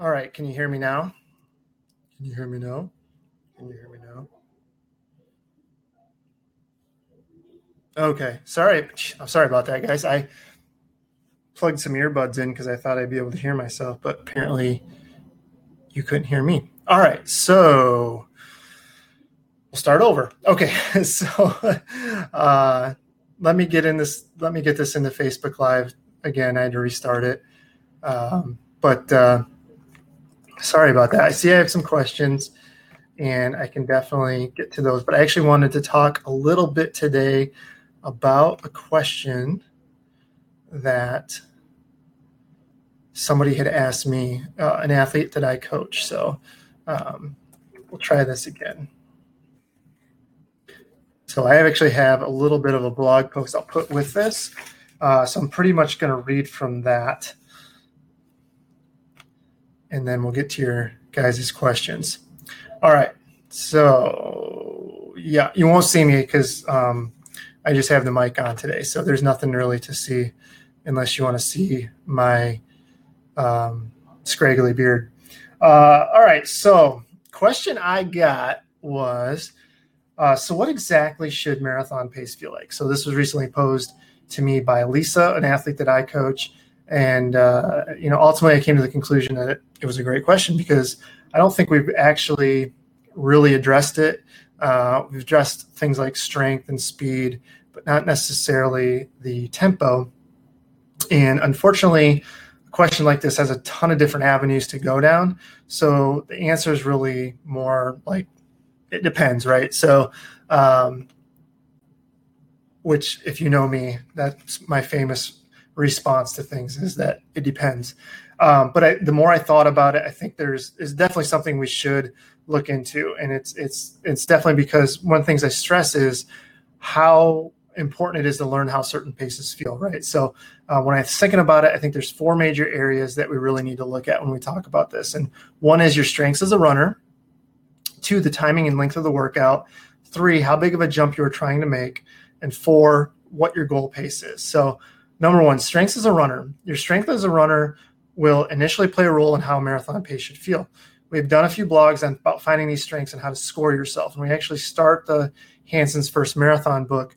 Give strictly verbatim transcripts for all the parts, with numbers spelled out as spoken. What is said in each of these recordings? All right. Can you hear me now? Can you hear me now? Can you hear me now? Okay. Sorry. I'm sorry about that, guys. I plugged some earbuds in because I thought I'd be able to hear myself, but apparently you couldn't hear me. All right. So we'll start over. Okay. So uh, let me get in this. Let me get this into Facebook Live again. I had to restart it. Um, but uh, sorry about that. I see I have some questions, and I can definitely get to those. But I actually wanted to talk a little bit today about a question that somebody had asked me, uh, an athlete that I coach. So um, we'll try this again. So I actually have a little bit of a blog post I'll put with this. Uh, so I'm pretty much going to read from that, and then we'll get to your guys' questions. All right. So, yeah, you won't see me because um, I just have the mic on today. So there's nothing really to see unless you want to see my um, scraggly beard. Uh, all right. So question I got was, uh, so what exactly should marathon pace feel like? So this was recently posed to me by Lisa, an athlete that I coach. And, uh, you know, ultimately I came to the conclusion that it, it was a great question because I don't think we've actually really addressed it. Uh, we've addressed things like strength and speed, but not necessarily the tempo. And unfortunately, a question like this has a ton of different avenues to go down. So the answer is really more like, it depends, right? So, um, which if you know me, that's my famous response to things, is that it depends. Um, but I, the more I thought about it, I think there's is definitely something we should look into. And it's it's it's definitely because one of the things I stress is how important it is to learn how certain paces feel, right? So uh, when I was thinking about it, I think there's four major areas that we really need to look at when we talk about this. And one is your strengths as a runner. Two, the timing and length of the workout. Three, how big of a jump you're trying to make. And four, what your goal pace is. So number one, strengths as a runner. Your strength as a runner will initially play a role in how a marathon pace should feel. We've done a few blogs on about finding these strengths and how to score yourself. And we actually start the Hanson's First Marathon book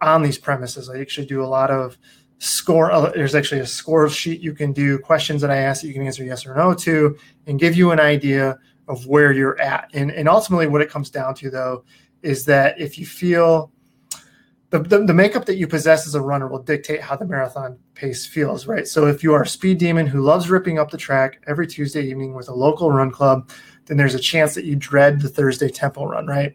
on these premises. I actually do a lot of score. There's actually a score sheet you can do, questions that I ask that you can answer yes or no to, and give you an idea of where you're at. And, and ultimately what it comes down to, though, is that if you feel The, the, the makeup that you possess as a runner will dictate how the marathon pace feels, right? So if you are a speed demon who loves ripping up the track every Tuesday evening with a local run club, then there's a chance that you dread the Thursday tempo run, right?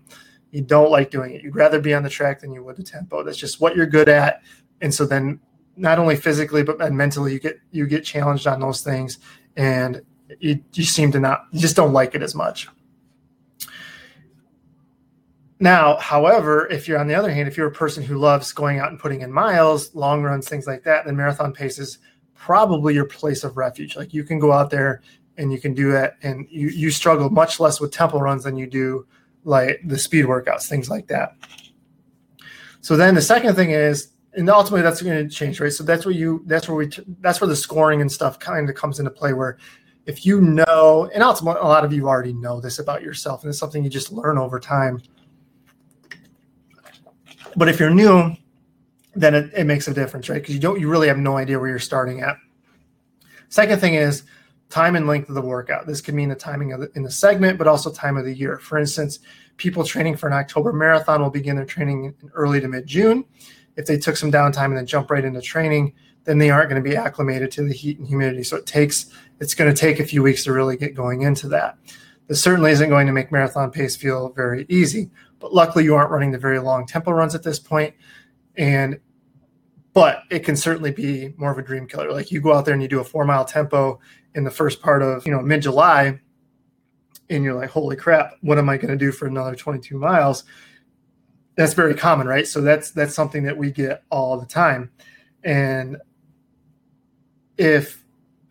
You don't like doing it. You'd rather be on the track than you would the tempo. That's just what you're good at. And so then not only physically, but mentally, you get you get challenged on those things, and you, you seem to not, you just don't like it as much. Now, however, if you're on the other hand, if you're a person who loves going out and putting in miles, long runs, things like that, then marathon pace is probably your place of refuge. Like you can go out there and you can do that, and you, you struggle much less with tempo runs than you do like the speed workouts, things like that. So then the second thing is, and ultimately that's going to change, right? So that's where you, that's where we, that's where the scoring and stuff kind of comes into play, where if you know, and ultimately a lot of you already know this about yourself, and it's something you just learn over time. But if you're new, then it, it makes a difference, right? Because you don't, you really have no idea where you're starting at. Second thing is time and length of the workout. This could mean the timing of the, in the segment, but also time of the year. For instance, people training for an October marathon will begin their training in early to mid-June. If they took some downtime and then jump right into training, then they aren't going to be acclimated to the heat and humidity. So it takes, it's going to take a few weeks to really get going into that. This certainly isn't going to make marathon pace feel very easy. But luckily you aren't running the very long tempo runs at this point. And, but it can certainly be more of a dream killer. Like you go out there and you do a four mile tempo in the first part of, you know, mid July, and you're like, holy crap, what am I going to do for another twenty-two miles? That's very common, right? So that's, that's something that we get all the time. And if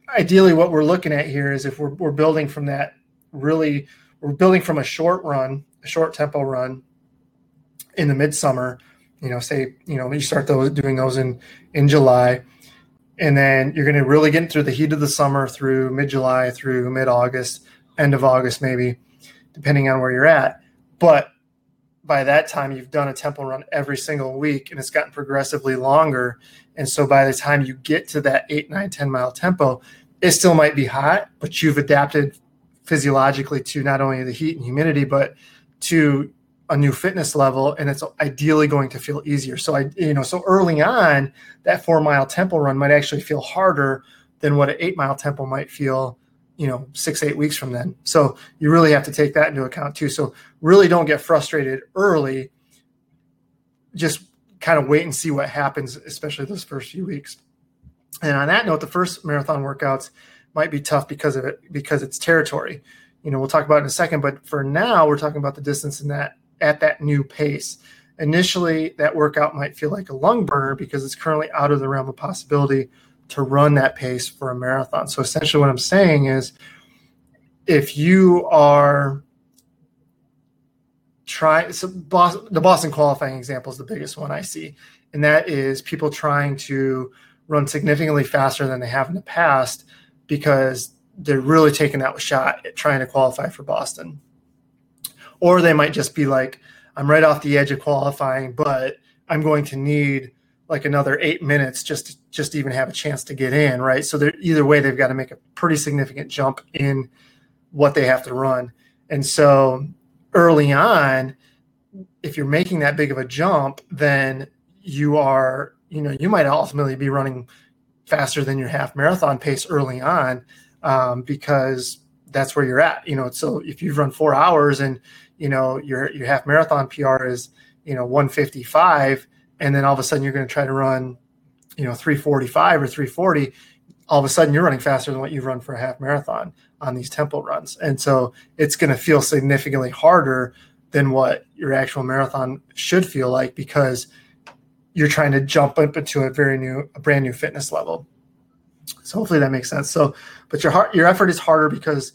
ideally what we're looking at here is if we're, we're building from that really, we're building from a short run, a short tempo run in the midsummer, you know, say, you know, you start those doing those in, in July, And then you're going to really get into the heat of the summer through mid-July, through mid-August, end of August maybe, depending on where you're at. But by that time, you've done a tempo run every single week, and it's gotten progressively longer. And so by the time you get to that eight, nine, ten-mile tempo, it still might be hot, but you've adapted physiologically to not only the heat and humidity, but to a new fitness level, and it's ideally going to feel easier. So I, you know, so early on, that four mile tempo run might actually feel harder than what an eight mile tempo might feel, you know, six, eight weeks from then. So you really have to take that into account too. So really don't get frustrated early. Just kind of wait and see what happens, especially those first few weeks. And on that note, the first marathon workouts might be tough because of it, because it's territory. You know, we'll talk about it in a second, but for now we're talking about the distance in that, at that new pace. Initially, that workout might feel like a lung burner because it's currently out of the realm of possibility to run that pace for a marathon. So essentially what I'm saying is, if you are trying, so Boston, the Boston qualifying example is the biggest one I see. And that is people trying to run significantly faster than they have in the past because they're really taking that shot at trying to qualify for Boston. Or they might just be like, I'm right off the edge of qualifying, but I'm going to need like another eight minutes just to, just to even have a chance to get in, right? So they're, either way, they've got to make a pretty significant jump in what they have to run. And so early on, if you're making that big of a jump, then you are, you know, you might ultimately be running faster than your half marathon pace early on, um, because that's where you're at, you know. So if you've run four hours and, you know, your your half marathon P R is, you know, one fifty-five, and then all of a sudden you're going to try to run, you know, three forty-five or three forty, all of a sudden you're running faster than what you've run for a half marathon on these tempo runs. And so it's going to feel significantly harder than what your actual marathon should feel like because you're trying to jump up into a very new, a brand new fitness level. So hopefully that makes sense. So, but your heart, your effort is harder because,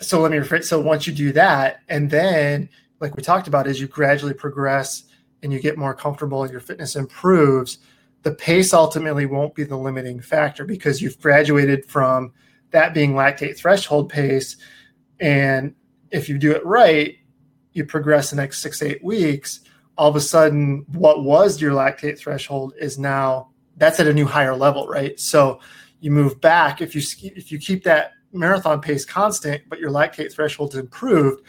so let me rephrase. So once you do that, and then like we talked about, as you gradually progress and you get more comfortable and your fitness improves, the pace ultimately won't be the limiting factor because you've graduated from that being lactate threshold pace. And if you do it right, you progress the next six, eight weeks, all of a sudden what was your lactate threshold is now, that's at a new higher level, right? So you move back. If you if you keep that marathon pace constant, but your lactate threshold's improved,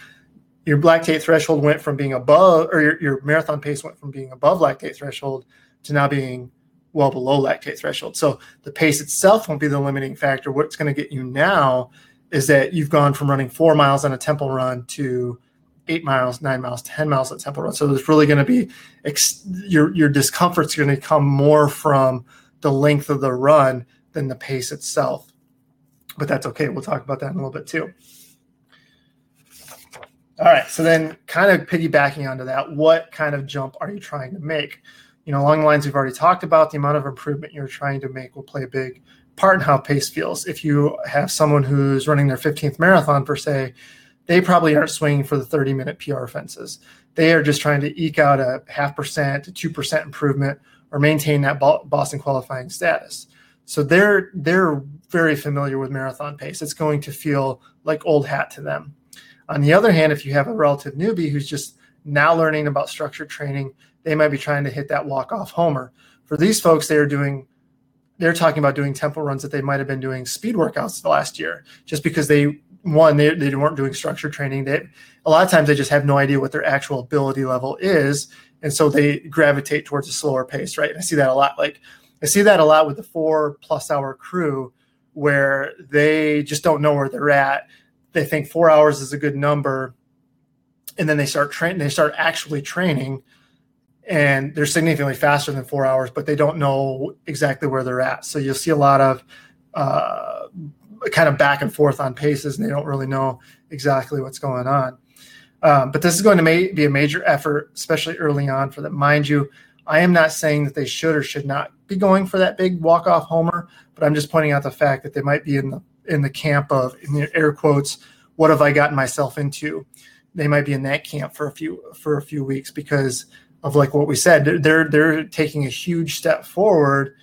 your lactate threshold went from being above, or your, your marathon pace went from being above lactate threshold to now being well below lactate threshold. So the pace itself won't be the limiting factor. What's going to get you now is that you've gone from running four miles on a tempo run to eight miles, nine miles, ten miles at tempo run. So there's really going to be ex- your your discomfort's going to come more from the length of the run than the pace itself. But that's okay. We'll talk about that in a little bit too. All right. So then, kind of piggybacking onto that, what kind of jump are you trying to make? You know, along the lines we've already talked about, the amount of improvement you're trying to make will play a big part in how pace feels. If you have someone who's running their fifteenth marathon per se, they probably aren't swinging for the thirty-minute P R fences. They are just trying to eke out a half percent to two percent improvement or maintain that Boston qualifying status. So they're they're very familiar with marathon pace. It's going to feel like old hat to them. On the other hand, if you have a relative newbie who's just now learning about structured training, they might be trying to hit that walk-off homer. For these folks, they are doing they're talking about doing tempo runs that they might have been doing speed workouts the last year, just because they One, they, they weren't doing structured training. They, a lot of times they just have no idea what their actual ability level is. And so they gravitate towards a slower pace, right? And I see that a lot. Like I see that a lot with the four plus hour crew where they just don't know where they're at. They think four hours is a good number. And then they start training, they start actually training and they're significantly faster than four hours, but they don't know exactly where they're at. So you'll see a lot of, uh, kind of back and forth on paces, and they don't really know exactly what's going on. Um, but this is going to may, be a major effort, especially early on for them. Mind you, I am not saying that they should or should not be going for that big walk-off homer, but I'm just pointing out the fact that they might be in the in the camp of, in the air quotes, what have I gotten myself into? They might be in that camp for a few for a few weeks because of like what we said. They're, they're taking a huge step forward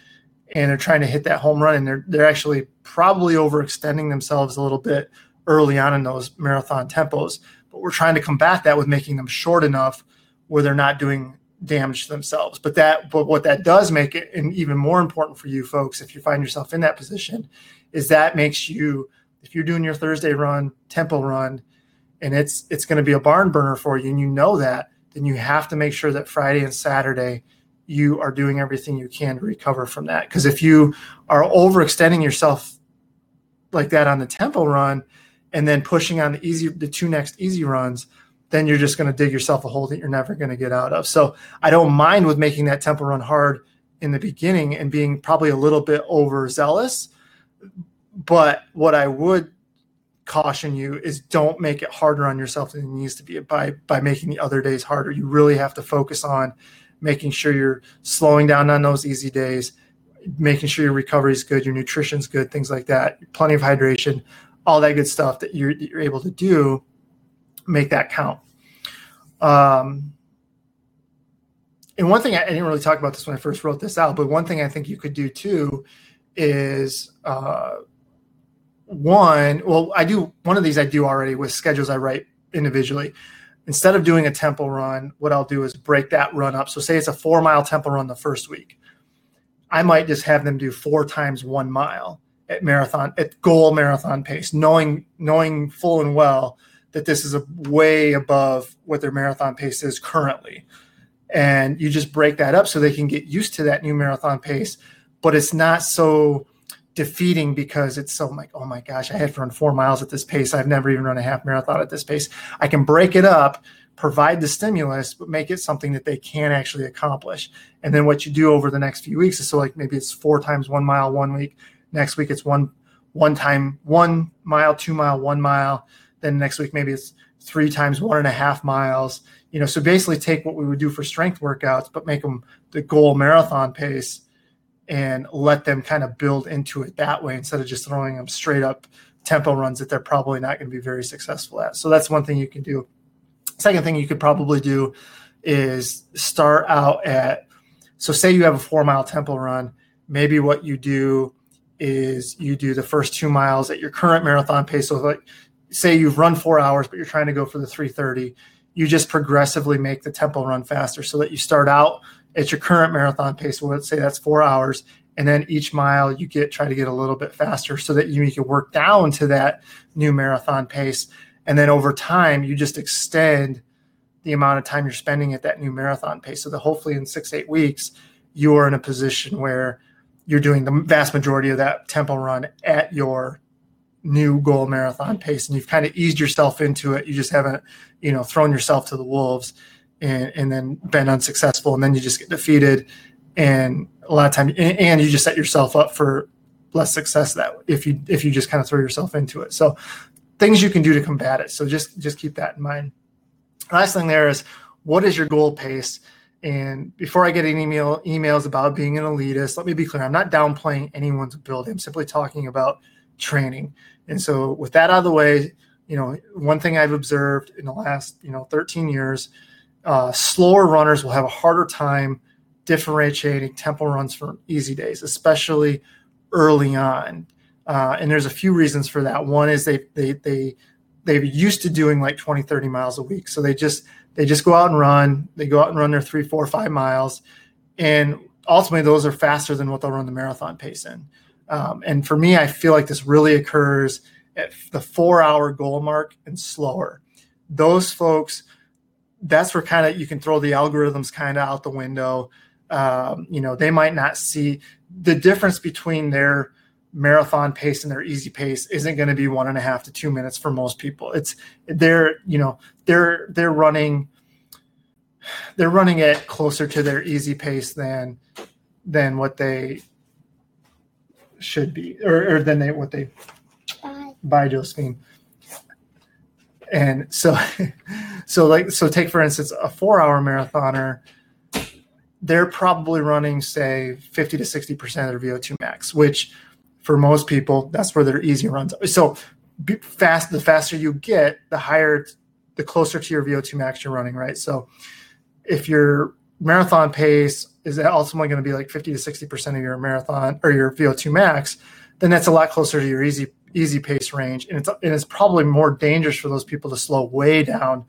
and they're trying to hit that home run, and they're they're actually probably overextending themselves a little bit early on in those marathon tempos. But we're trying to combat that with making them short enough where they're not doing damage to themselves. But that, but what that does make it, and even more important for you folks, if you find yourself in that position, is that makes you, if you're doing your Thursday run, tempo run, and it's it's going to be a barn burner for you, and you know that, then you have to make sure that Friday and Saturday you are doing everything you can to recover from that. Because if you are overextending yourself like that on the tempo run, and then pushing on the easy, the two next easy runs, then you're just going to dig yourself a hole that you're never going to get out of. So I don't mind with making that tempo run hard in the beginning and being probably a little bit overzealous. But what I would caution you is don't make it harder on yourself than it needs to be by, by making the other days harder. You really have to focus on making sure you're slowing down on those easy days, making sure your recovery is good, your nutrition's good, things like that, plenty of hydration, all that good stuff that you're, that you're able to do, make that count. Um, and one thing, I, I didn't really talk about this when I first wrote this out, but one thing I think you could do too is uh, one, well, I do, one of these I do already with schedules I write individually. Instead of doing a tempo run, what I'll do is break that run up. So say it's a four mile tempo run the first week. I might just have them do four times one mile at marathon, at goal marathon pace, knowing, knowing full and well that this is a way above what their marathon pace is currently. And you just break that up so they can get used to that new marathon pace, but it's not so defeating because it's so like, oh my gosh, I had to run four miles at this pace. I've never even run a half marathon at this pace. I can break it up, provide the stimulus, but make it something that they can actually accomplish. And then what you do over the next few weeks is, so like maybe it's four times one mile one week. Next week it's one one time, one mile, two mile, one mile. Then next week maybe it's three times one and a half miles. You know, so basically take what we would do for strength workouts, but make them the goal marathon pace, and let them kind of build into it that way instead of just throwing them straight up tempo runs that they're probably not going to be very successful at. So that's one thing you can do. Second thing you could probably do is start out at, so say you have a four mile tempo run. Maybe what you do is you do the first two miles at your current marathon pace. So like say you've run four hours, but you're trying to go for the three thirty. You just progressively make the tempo run faster so that you start out at your current marathon pace. Well, let's say that's four hours. And then each mile you get, try to get a little bit faster so that you, you can work down to that new marathon pace. And then over time, you just extend the amount of time you're spending at that new marathon pace. So that hopefully in six, eight weeks, you are in a position where you're doing the vast majority of that tempo run at your new goal marathon pace. And you've kind of eased yourself into it. You just haven't, you know, thrown yourself to the wolves And, and then been unsuccessful, and then you just get defeated, and a lot of time, and, and you just set yourself up for less success that if you if you just kind of throw yourself into it. So things you can do to combat it. So just just keep that in mind. Last thing there is, what is your goal pace? And before I get any email, emails about being an elitist, let me be clear: I'm not downplaying anyone's ability. I'm simply talking about training. And so with that out of the way, you know, one thing I've observed in the last you know thirteen years. Uh, slower runners will have a harder time differentiating tempo runs from easy days, especially early on. Uh, and there's a few reasons for that. One is they, they, they, they're used to doing like twenty, thirty miles a week. So they just, they just go out and run, they go out and run their three, four, five miles. And ultimately those are faster than what they'll run the marathon pace in. Um, and for me, I feel like this really occurs at the four hour goal mark and slower. Those folks, that's where kind of you can throw the algorithms kind of out the window. Um, you know, they might not see the difference between their marathon pace and their easy pace isn't going to be one and a half to two minutes for most people. It's they're, you know, they're, they're running, they're running it closer to their easy pace than, than what they should be, or, or than they, what they buy Josephine. And so, so like, so take for instance, a four hour marathoner, they're probably running say fifty to sixty percent of their V O two max, which for most people, that's where their easy runs. So fast, the faster you get, the higher, the closer to your V O two max you're running, right? So if you're marathon pace is ultimately going to be like fifty to sixty percent of your marathon or your V O two max, then that's a lot closer to your easy easy pace range. And it's and it's probably more dangerous for those people to slow way down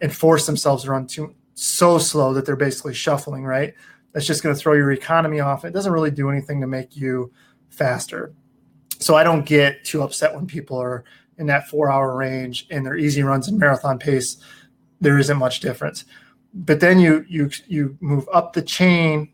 and force themselves to run too, so slow that they're basically shuffling, right? That's just going to throw your economy off. It doesn't really do anything to make you faster. So I don't get too upset when people are in that four-hour range and their easy runs and marathon pace, there isn't much difference. But then you you you move up the chain,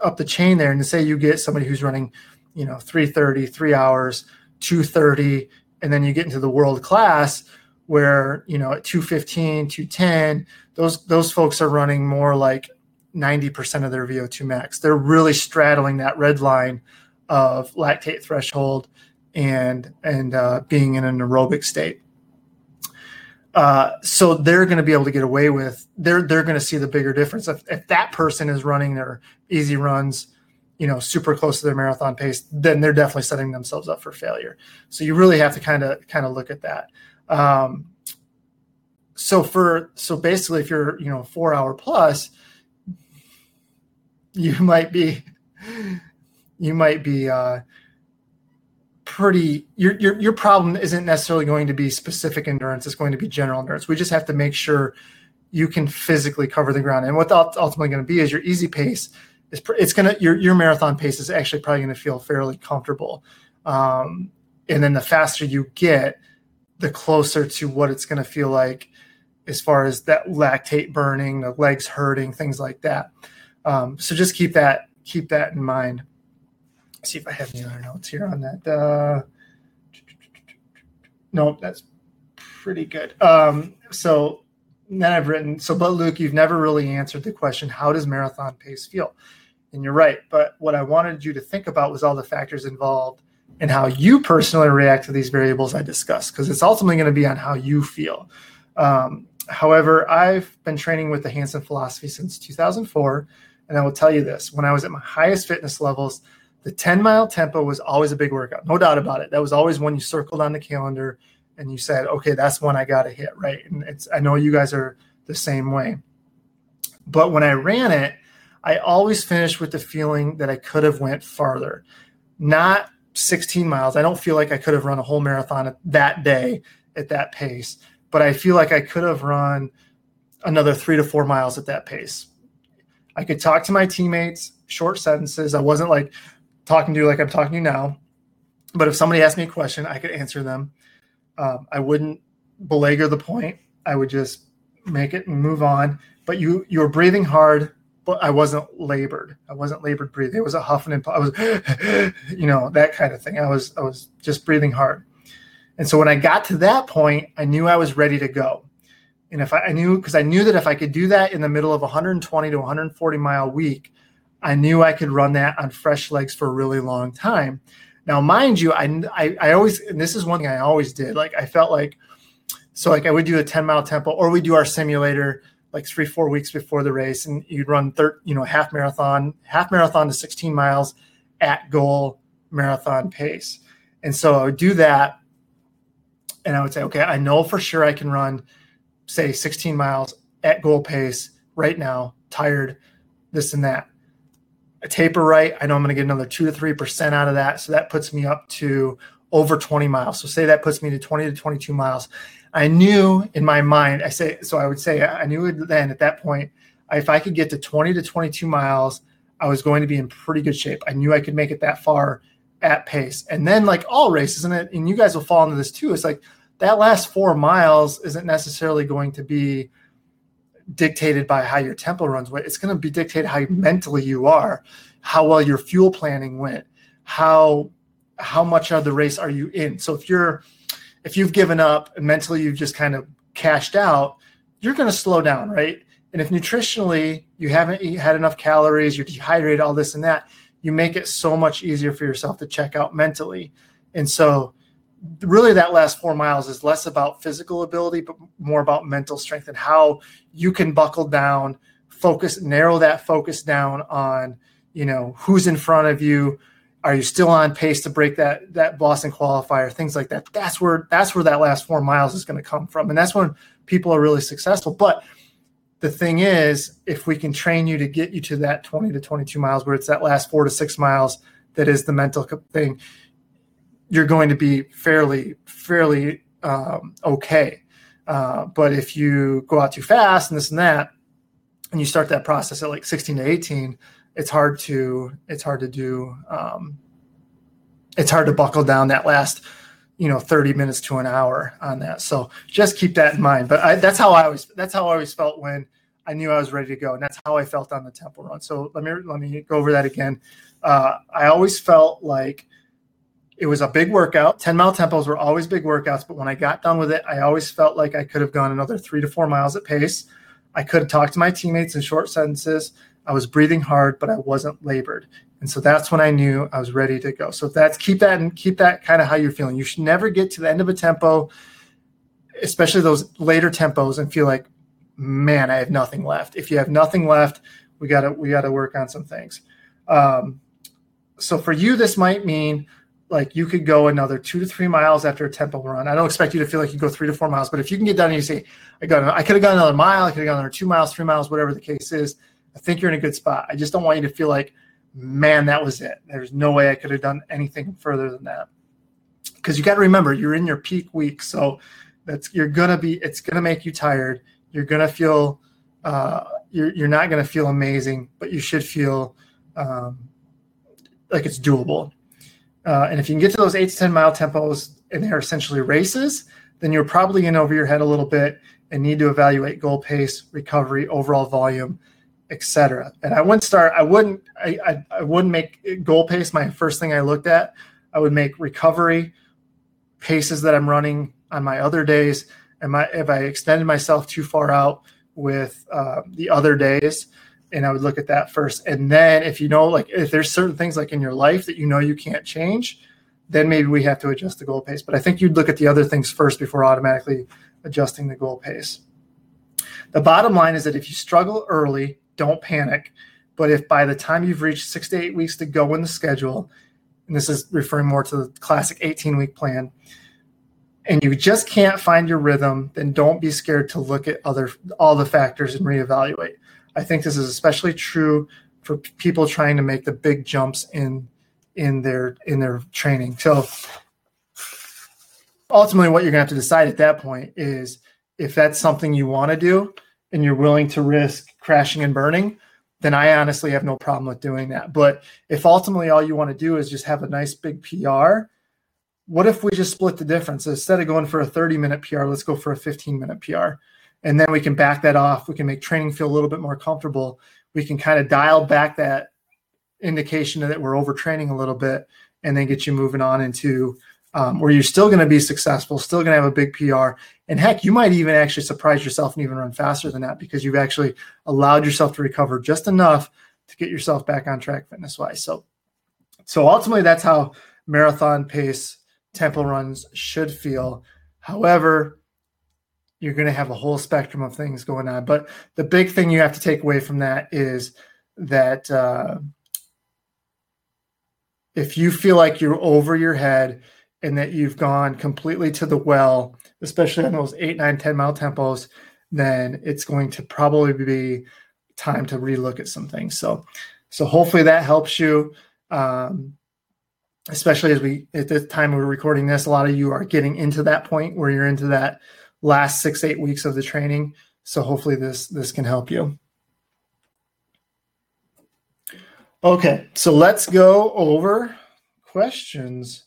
up the chain there, and say you get somebody who's running, you know, three thirty, three hours, two thirty, and then you get into the world class where, you know, at two fifteen, two ten, those those folks are running more like ninety percent of their V O two max. They're really straddling that red line of lactate threshold and and uh, being in an aerobic state. Uh, so they're going to be able to get away with, they're they're going to see the bigger difference. If, if that person is running their easy runs, you know, super close to their marathon pace, then they're definitely setting themselves up for failure. So you really have to kind of kind of look at that. Um, so for so basically, if you're, you know, four hour plus, you might be you might be uh, pretty. Your your your problem isn't necessarily going to be specific endurance. It's going to be general endurance. We just have to make sure you can physically cover the ground. And what's ultimately going to be is your easy pace. It's it's gonna your your marathon pace is actually probably going to feel fairly comfortable. Um, and then the faster you get, the closer to what it's going to feel like as far as that lactate burning, the legs hurting, things like that. Um, so just keep that keep that in mind. Let's see if I have any other notes here on that. Uh, no, that's pretty good. Um, so then I've written, so but Luke, you've never really answered the question, how does marathon pace feel? And you're right. But what I wanted you to think about was all the factors involved and how you personally react to these variables I discussed, because it's ultimately going to be on how you feel. Um, however, I've been training with the Hanson philosophy since two thousand four, and I will tell you this. When I was at my highest fitness levels, the ten-mile tempo was always a big workout, no doubt about it. That was always one you circled on the calendar, and you said, okay, that's one I got to hit, right? And it's, I know you guys are the same way. But when I ran it, I always finished with the feeling that I could have went farther, not sixteen miles. I don't feel like I could have run a whole marathon that day at that pace, but I feel like I could have run another three to four miles at that pace. I could talk to my teammates, short sentences. I wasn't like talking to you like I'm talking to you now, but if somebody asked me a question, I could answer them. Um, I wouldn't belabor the point. I would just make it and move on. But you you were breathing hard, but I wasn't labored. I wasn't labored breathing. It was a huffing and puffing. I was, you know, that kind of thing. I was I was just breathing hard. And so when I got to that point, I knew I was ready to go. And if I, I knew, because I knew that if I could do that in the middle of one twenty to one forty mile week, I knew I could run that on fresh legs for a really long time. Now, mind you, I, I, I always, and this is one thing I always did. Like I felt like, so like I would do a ten mile tempo, or we do our simulator like three, four weeks before the race, and you'd run thir- you know, half marathon, half marathon to sixteen miles at goal marathon pace. And so I would do that, and I would say, okay, I know for sure I can run, say, sixteen miles at goal pace right now, tired, this and that. I taper right. I know I'm going to get another two to three percent out of that. So that puts me up to over twenty miles. So say that puts me to twenty to twenty-two miles. I knew in my mind, I say, so I would say I knew then at that point, if I could get to twenty to twenty-two miles, I was going to be in pretty good shape. I knew I could make it that far at pace. And then like all races, and, it, and you guys will fall into this too, it's like that last four miles isn't necessarily going to be dictated by how your tempo runs. It's going to be dictated how mentally you are, how well your fuel planning went, how how much of the race are you in. So if you're if you've given up and mentally you've just kind of cashed out, you're going to slow down, right? And if nutritionally you haven't had enough calories, you're dehydrated, all this and that, you make it so much easier for yourself to check out mentally. And so really that last four miles is less about physical ability, but more about mental strength and how you can buckle down, focus, narrow that focus down on, you know, who's in front of you. Are you still on pace to break that, that Boston qualifier, things like that. That's where, that's where that last four miles is going to come from. And that's when people are really successful. But the thing is, if we can train you to get you to that twenty to twenty-two miles, where it's that last four to six miles that is the mental thing, you're going to be fairly, fairly um, okay. Uh, but if you go out too fast and this and that, and you start that process at like sixteen to eighteen, it's hard to, it's hard to do. Um, it's hard to buckle down that last, you know, thirty minutes to an hour on that. So just keep that in mind. But I, that's how I always, that's how I always felt when I knew I was ready to go. And that's how I felt on the tempo run. So let me, let me go over that again. Uh, I always felt like it was a big workout. ten mile tempos were always big workouts. But when I got done with it, I always felt like I could have gone another three to four miles at pace. I could have talked to my teammates in short sentences. I was breathing hard, but I wasn't labored. And so that's when I knew I was ready to go. So that's keep that and keep that kind of how you're feeling. You should never get to the end of a tempo, especially those later tempos, and feel like, man, I have nothing left. If you have nothing left, we gotta we gotta work on some things. Um, so for you, this might mean like you could go another two to three miles after a tempo run. I don't expect you to feel like you go three to four miles, but if you can get done and you say, I got, I could have gone another mile, I could have gone another two miles, three miles, whatever the case is, I think you're in a good spot. I just don't want you to feel like, man, that was it. There's no way I could have done anything further than that. Because you got to remember, you're in your peak week, so that's you're gonna be. It's gonna make you tired. You're gonna feel. Uh, you're you're not gonna feel amazing, but you should feel um, like it's doable. Uh, and if you can get to those eight to ten mile tempos, and they are essentially races, then you're probably in over your head a little bit, and need to evaluate goal pace, recovery, overall volume, et cetera. And I wouldn't start, I wouldn't, I, I, I wouldn't make goal pace my first thing I looked at. I would make recovery, paces that I'm running on my other days. And my, if I extended myself too far out with uh, the other days, and I would look at that first. And then if you know, like if there's certain things like in your life that you know you can't change, then maybe we have to adjust the goal pace. But I think you'd look at the other things first before automatically adjusting the goal pace. The bottom line is that if you struggle early, don't panic. But if by the time you've reached six to eight weeks to go in the schedule, and this is referring more to the classic eighteen-week plan, and you just can't find your rhythm, then don't be scared to look at other all the factors and reevaluate. I think this is especially true for p- people trying to make the big jumps in in their in their training. So ultimately, what you're going to have to decide at that point is if that's something you want to do, and you're willing to risk crashing and burning, then I honestly have no problem with doing that. But if ultimately all you want to do is just have a nice big P R, what if we just split the difference? Instead of going for a thirty-minute P R, let's go for a fifteen-minute P R. And then we can back that off. We can make training feel a little bit more comfortable. We can kind of dial back that indication that we're overtraining a little bit and then get you moving on into um, where you're still going to be successful, still going to have a big P R. And heck, you might even actually surprise yourself and even run faster than that because you've actually allowed yourself to recover just enough to get yourself back on track fitness-wise. So, so ultimately, that's how marathon pace tempo runs should feel. However, you're going to have a whole spectrum of things going on. But the big thing you have to take away from that is that uh, if you feel like you're over your head and that you've gone completely to the well, especially on those eight, nine, ten mile tempos, then it's going to probably be time to relook at some things. So, so hopefully that helps you, um, especially as we, at the time we're recording this, a lot of you are getting into that point where you're into that last six, eight weeks of the training. So hopefully this, this can help you. Okay. So let's go over questions.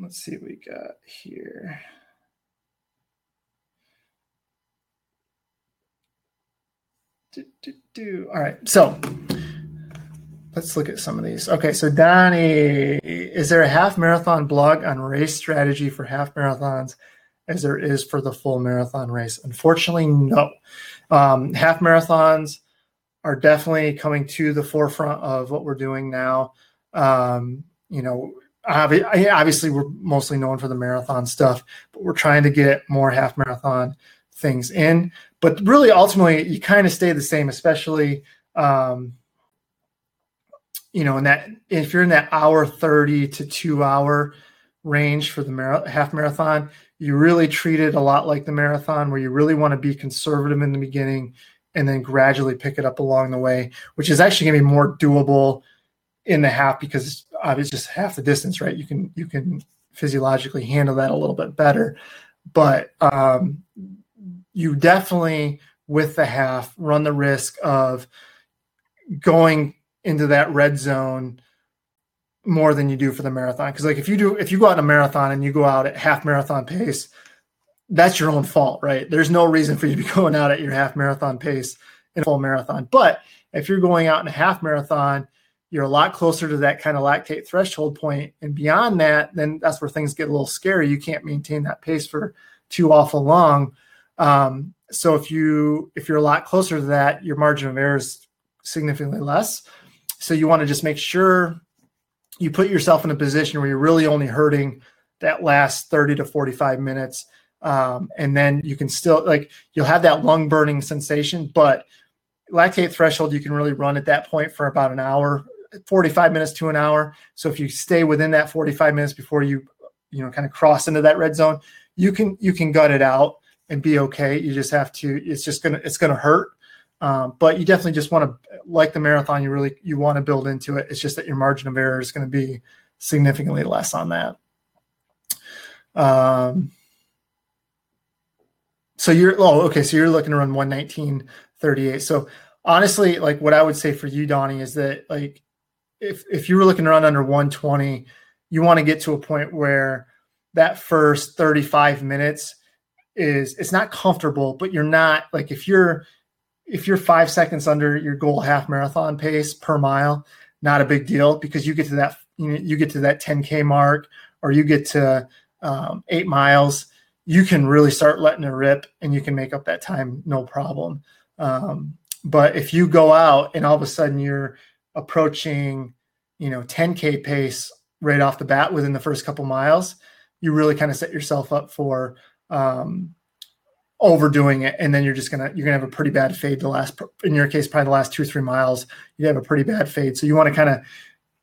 Let's see what we got here. Do, do, do. All right. So let's look at some of these. Okay. So Donnie, is there a half marathon blog on race strategy for half marathons as there is for the full marathon race? Unfortunately, no. Um, half marathons are definitely coming to the forefront of what we're doing now. Um, you know, obviously we're mostly known for the marathon stuff, but we're trying to get more half marathon things in. But really, ultimately, you kind of stay the same, especially, um, you know, in that if you're in that hour thirty to two hour range for the mar- half marathon, you really treat it a lot like the marathon, where you really want to be conservative in the beginning and then gradually pick it up along the way, which is actually going to be more doable in the half because it's obviously just half the distance, right? You can you can physiologically handle that a little bit better. But um, you definitely, with the half, run the risk of going into that red zone more than you do for the marathon. Because like if you do, if you go out in a marathon and you go out at half marathon pace, that's your own fault, right? There's no reason for you to be going out at your half marathon pace in a full marathon. But if you're going out in a half marathon, you're a lot closer to that kind of lactate threshold point. And beyond that, then that's where things get a little scary. You can't maintain that pace for too awful long. Um, so if you, if you're a lot closer to that, your margin of error is significantly less. So you want to just make sure you put yourself in a position where you're really only hurting that last thirty to forty-five minutes. Um, and then you can still, like, you'll have that lung burning sensation, but lactate threshold, you can really run at that point for about an hour, forty-five minutes to an hour. So if you stay within that forty-five minutes before you, you know, kind of cross into that red zone, you can, you can gut it out and be okay. You just have to, it's just going to, it's going to hurt. Um, but you definitely just want to, like the marathon, you really, you want to build into it. It's just that your margin of error is going to be significantly less on that. Um, so you're, oh, okay. So you're looking to run one nineteen thirty-eight. So honestly, like what I would say for you, Donnie, is that like, if, if you were looking to run under one twenty, you want to get to a point where that first thirty-five minutes is, it's not comfortable, but you're not like, if you're, if you're five seconds under your goal half marathon pace per mile, not a big deal, because you get to that, you know, you get to that ten K mark, or you get to um, eight miles, you can really start letting it rip and you can make up that time, no problem. Um, but if you go out and all of a sudden you're approaching, you know, ten K pace right off the bat within the first couple miles, you really kind of set yourself up for, um, overdoing it. And then you're just going to, you're going to have a pretty bad fade the last, in your case, probably the last two, three miles, you have a pretty bad fade. So you want to kind of,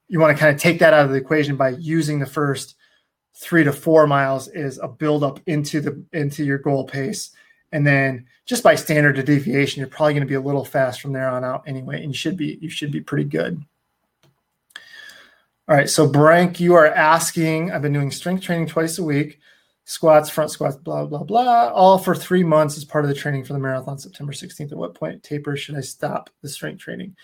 you want to kind of take that out of the equation by using the first three to four miles is a buildup into the, into your goal pace. And then just by standard deviation, you're probably going to be a little fast from there on out anyway. And you should be, you should be pretty good. All right. So Brank, you are asking, I've been doing strength training twice a week. Squats, front squats, blah, blah, blah, all for three months as part of the training for the marathon, September sixteenth. At what point taper should I stop the strength training?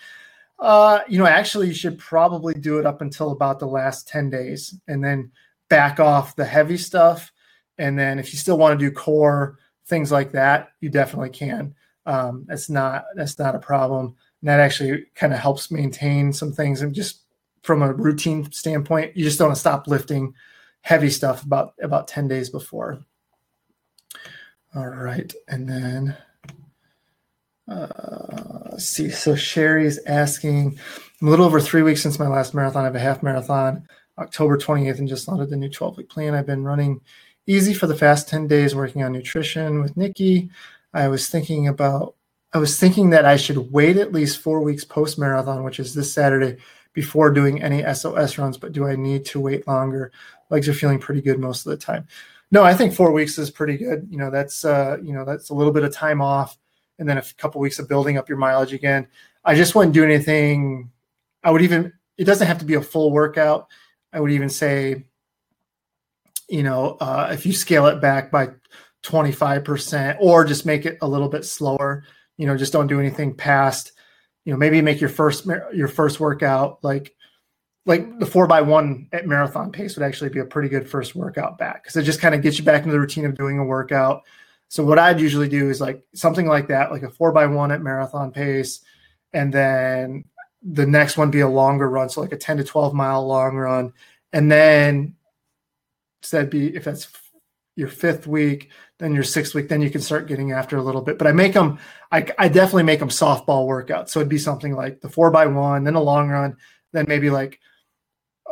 Uh, you know, actually, you should probably do it up until about the last ten days and then back off the heavy stuff. And then if you still want to do core, things like that, you definitely can. Um, that's not that's not a problem. And that actually kind of helps maintain some things. And just from a routine standpoint, you just don't want to stop lifting heavy stuff about, about ten days before. All right. And then, uh, let's see. So Sherry's asking, I'm a little over three weeks since my last marathon. I have a half marathon, October twenty-eighth, and just started the new twelve week plan. I've been running easy for the past ten days, working on nutrition with Nikki. I was thinking about, I was thinking that I should wait at least four weeks post marathon, which is this Saturday, before doing any S O S runs, but do I need to wait longer? Legs are feeling pretty good most of the time. No, I think four weeks is pretty good. You know, that's, uh, you know, that's a little bit of time off and then a couple of weeks of building up your mileage again. I just wouldn't do anything. I would even, it doesn't have to be a full workout. I would even say, you know, uh, if you scale it back by twenty-five percent or just make it a little bit slower, you know, just don't do anything past, you know, maybe make your first, your first workout, like, like the four by one at marathon pace would actually be a pretty good first workout back. Cause it just kind of gets you back into the routine of doing a workout. So what I'd usually do is like something like that, like a four by one at marathon pace. And then the next one be a longer run. So like a ten to twelve mile long run. And then so that'd be, if that's your fifth week, then your sixth week, then you can start getting after a little bit. But I make them, I, I definitely make them softball workouts. So it'd be something like the four by one, then a long run, then maybe like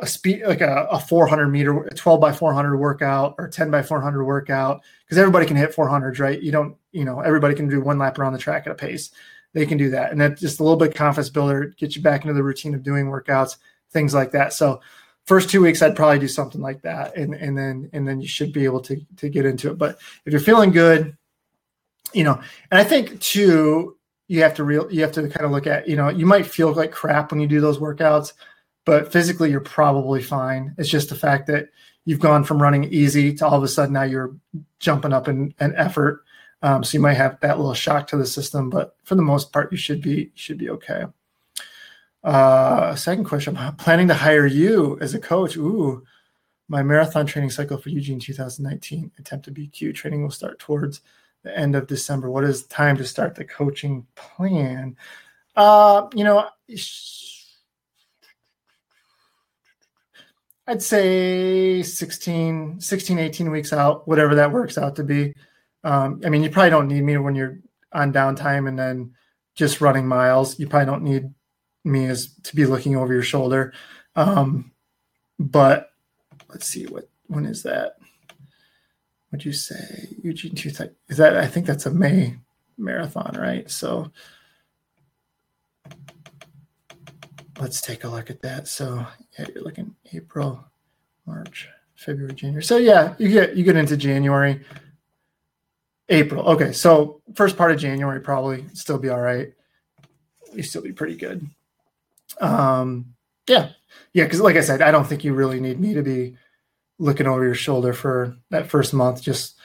a speed, like a, a four hundred meter, a twelve by four hundred workout or ten by four hundred workout. Cause everybody can hit four hundreds, right? You don't, you know, everybody can do one lap around the track at a pace. They can do that. And that's just a little bit of confidence builder, get you back into the routine of doing workouts, things like that. So first two weeks, I'd probably do something like that. And, and then, and then you should be able to, to get into it. But if you're feeling good, you know, and I think too, you have to real, you have to kind of look at, you know, you might feel like crap when you do those workouts, but physically you're probably fine. It's just the fact that you've gone from running easy to all of a sudden now you're jumping up in an effort. Um, so you might have that little shock to the system, but for the most part, you should be, should be okay. Uh, second question, I'm planning to hire you as a coach. Ooh, my marathon training cycle for Eugene two thousand nineteen attempt to B Q training will start towards the end of December. What is time to start the coaching plan? Uh, you know, I'd say sixteen, sixteen, eighteen weeks out, whatever that works out to be. Um, I mean, you probably don't need me when you're on downtime and then just running miles. You probably don't need me is to be looking over your shoulder. Um, but let's see, what, when is that? Would you say Eugene two thousand? Is that, I think that's a May marathon, right? So let's take a look at that. So yeah, you're looking April, March, February, January. So yeah, you get, you get into January, April. Okay. So first part of January, probably still be all right. You still be pretty good. Um, yeah. Yeah. Cause like I said, I don't think you really need me to be looking over your shoulder for that first month. Just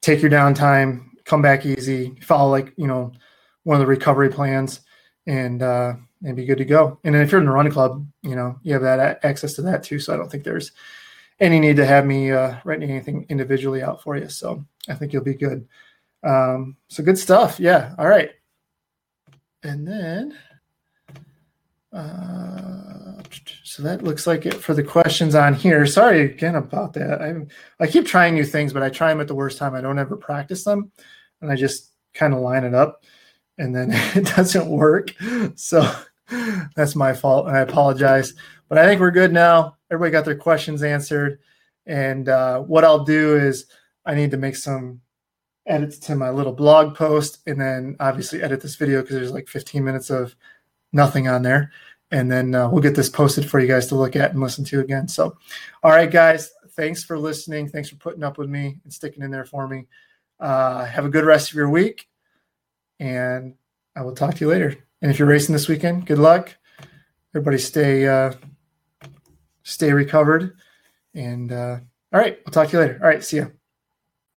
take your downtime, come back easy, follow like, you know, one of the recovery plans and, uh, and be good to go. And then if you're in the run club, you know, you have that access to that too. So I don't think there's any need to have me, uh, writing anything individually out for you. So I think you'll be good. Um, so good stuff. Yeah. All right. And then, uh, so that looks like it for the questions on here. Sorry again about that. I'm, I keep trying new things, but I try them at the worst time. I don't ever practice them. And I just kind of line it up and then it doesn't work. So that's my fault. And I apologize, but I think we're good now. Everybody got their questions answered. And uh, what I'll do is I need to make some edits to my little blog post and then obviously edit this video because there's like fifteen minutes of nothing on there. And then uh, we'll get this posted for you guys to look at and listen to again. So, all right, guys, thanks for listening. Thanks for putting up with me and sticking in there for me. Uh, have a good rest of your week and I will talk to you later. And if you're racing this weekend, good luck. Everybody stay, uh, stay recovered. And uh, all right, we'll talk to you later. All right, see ya.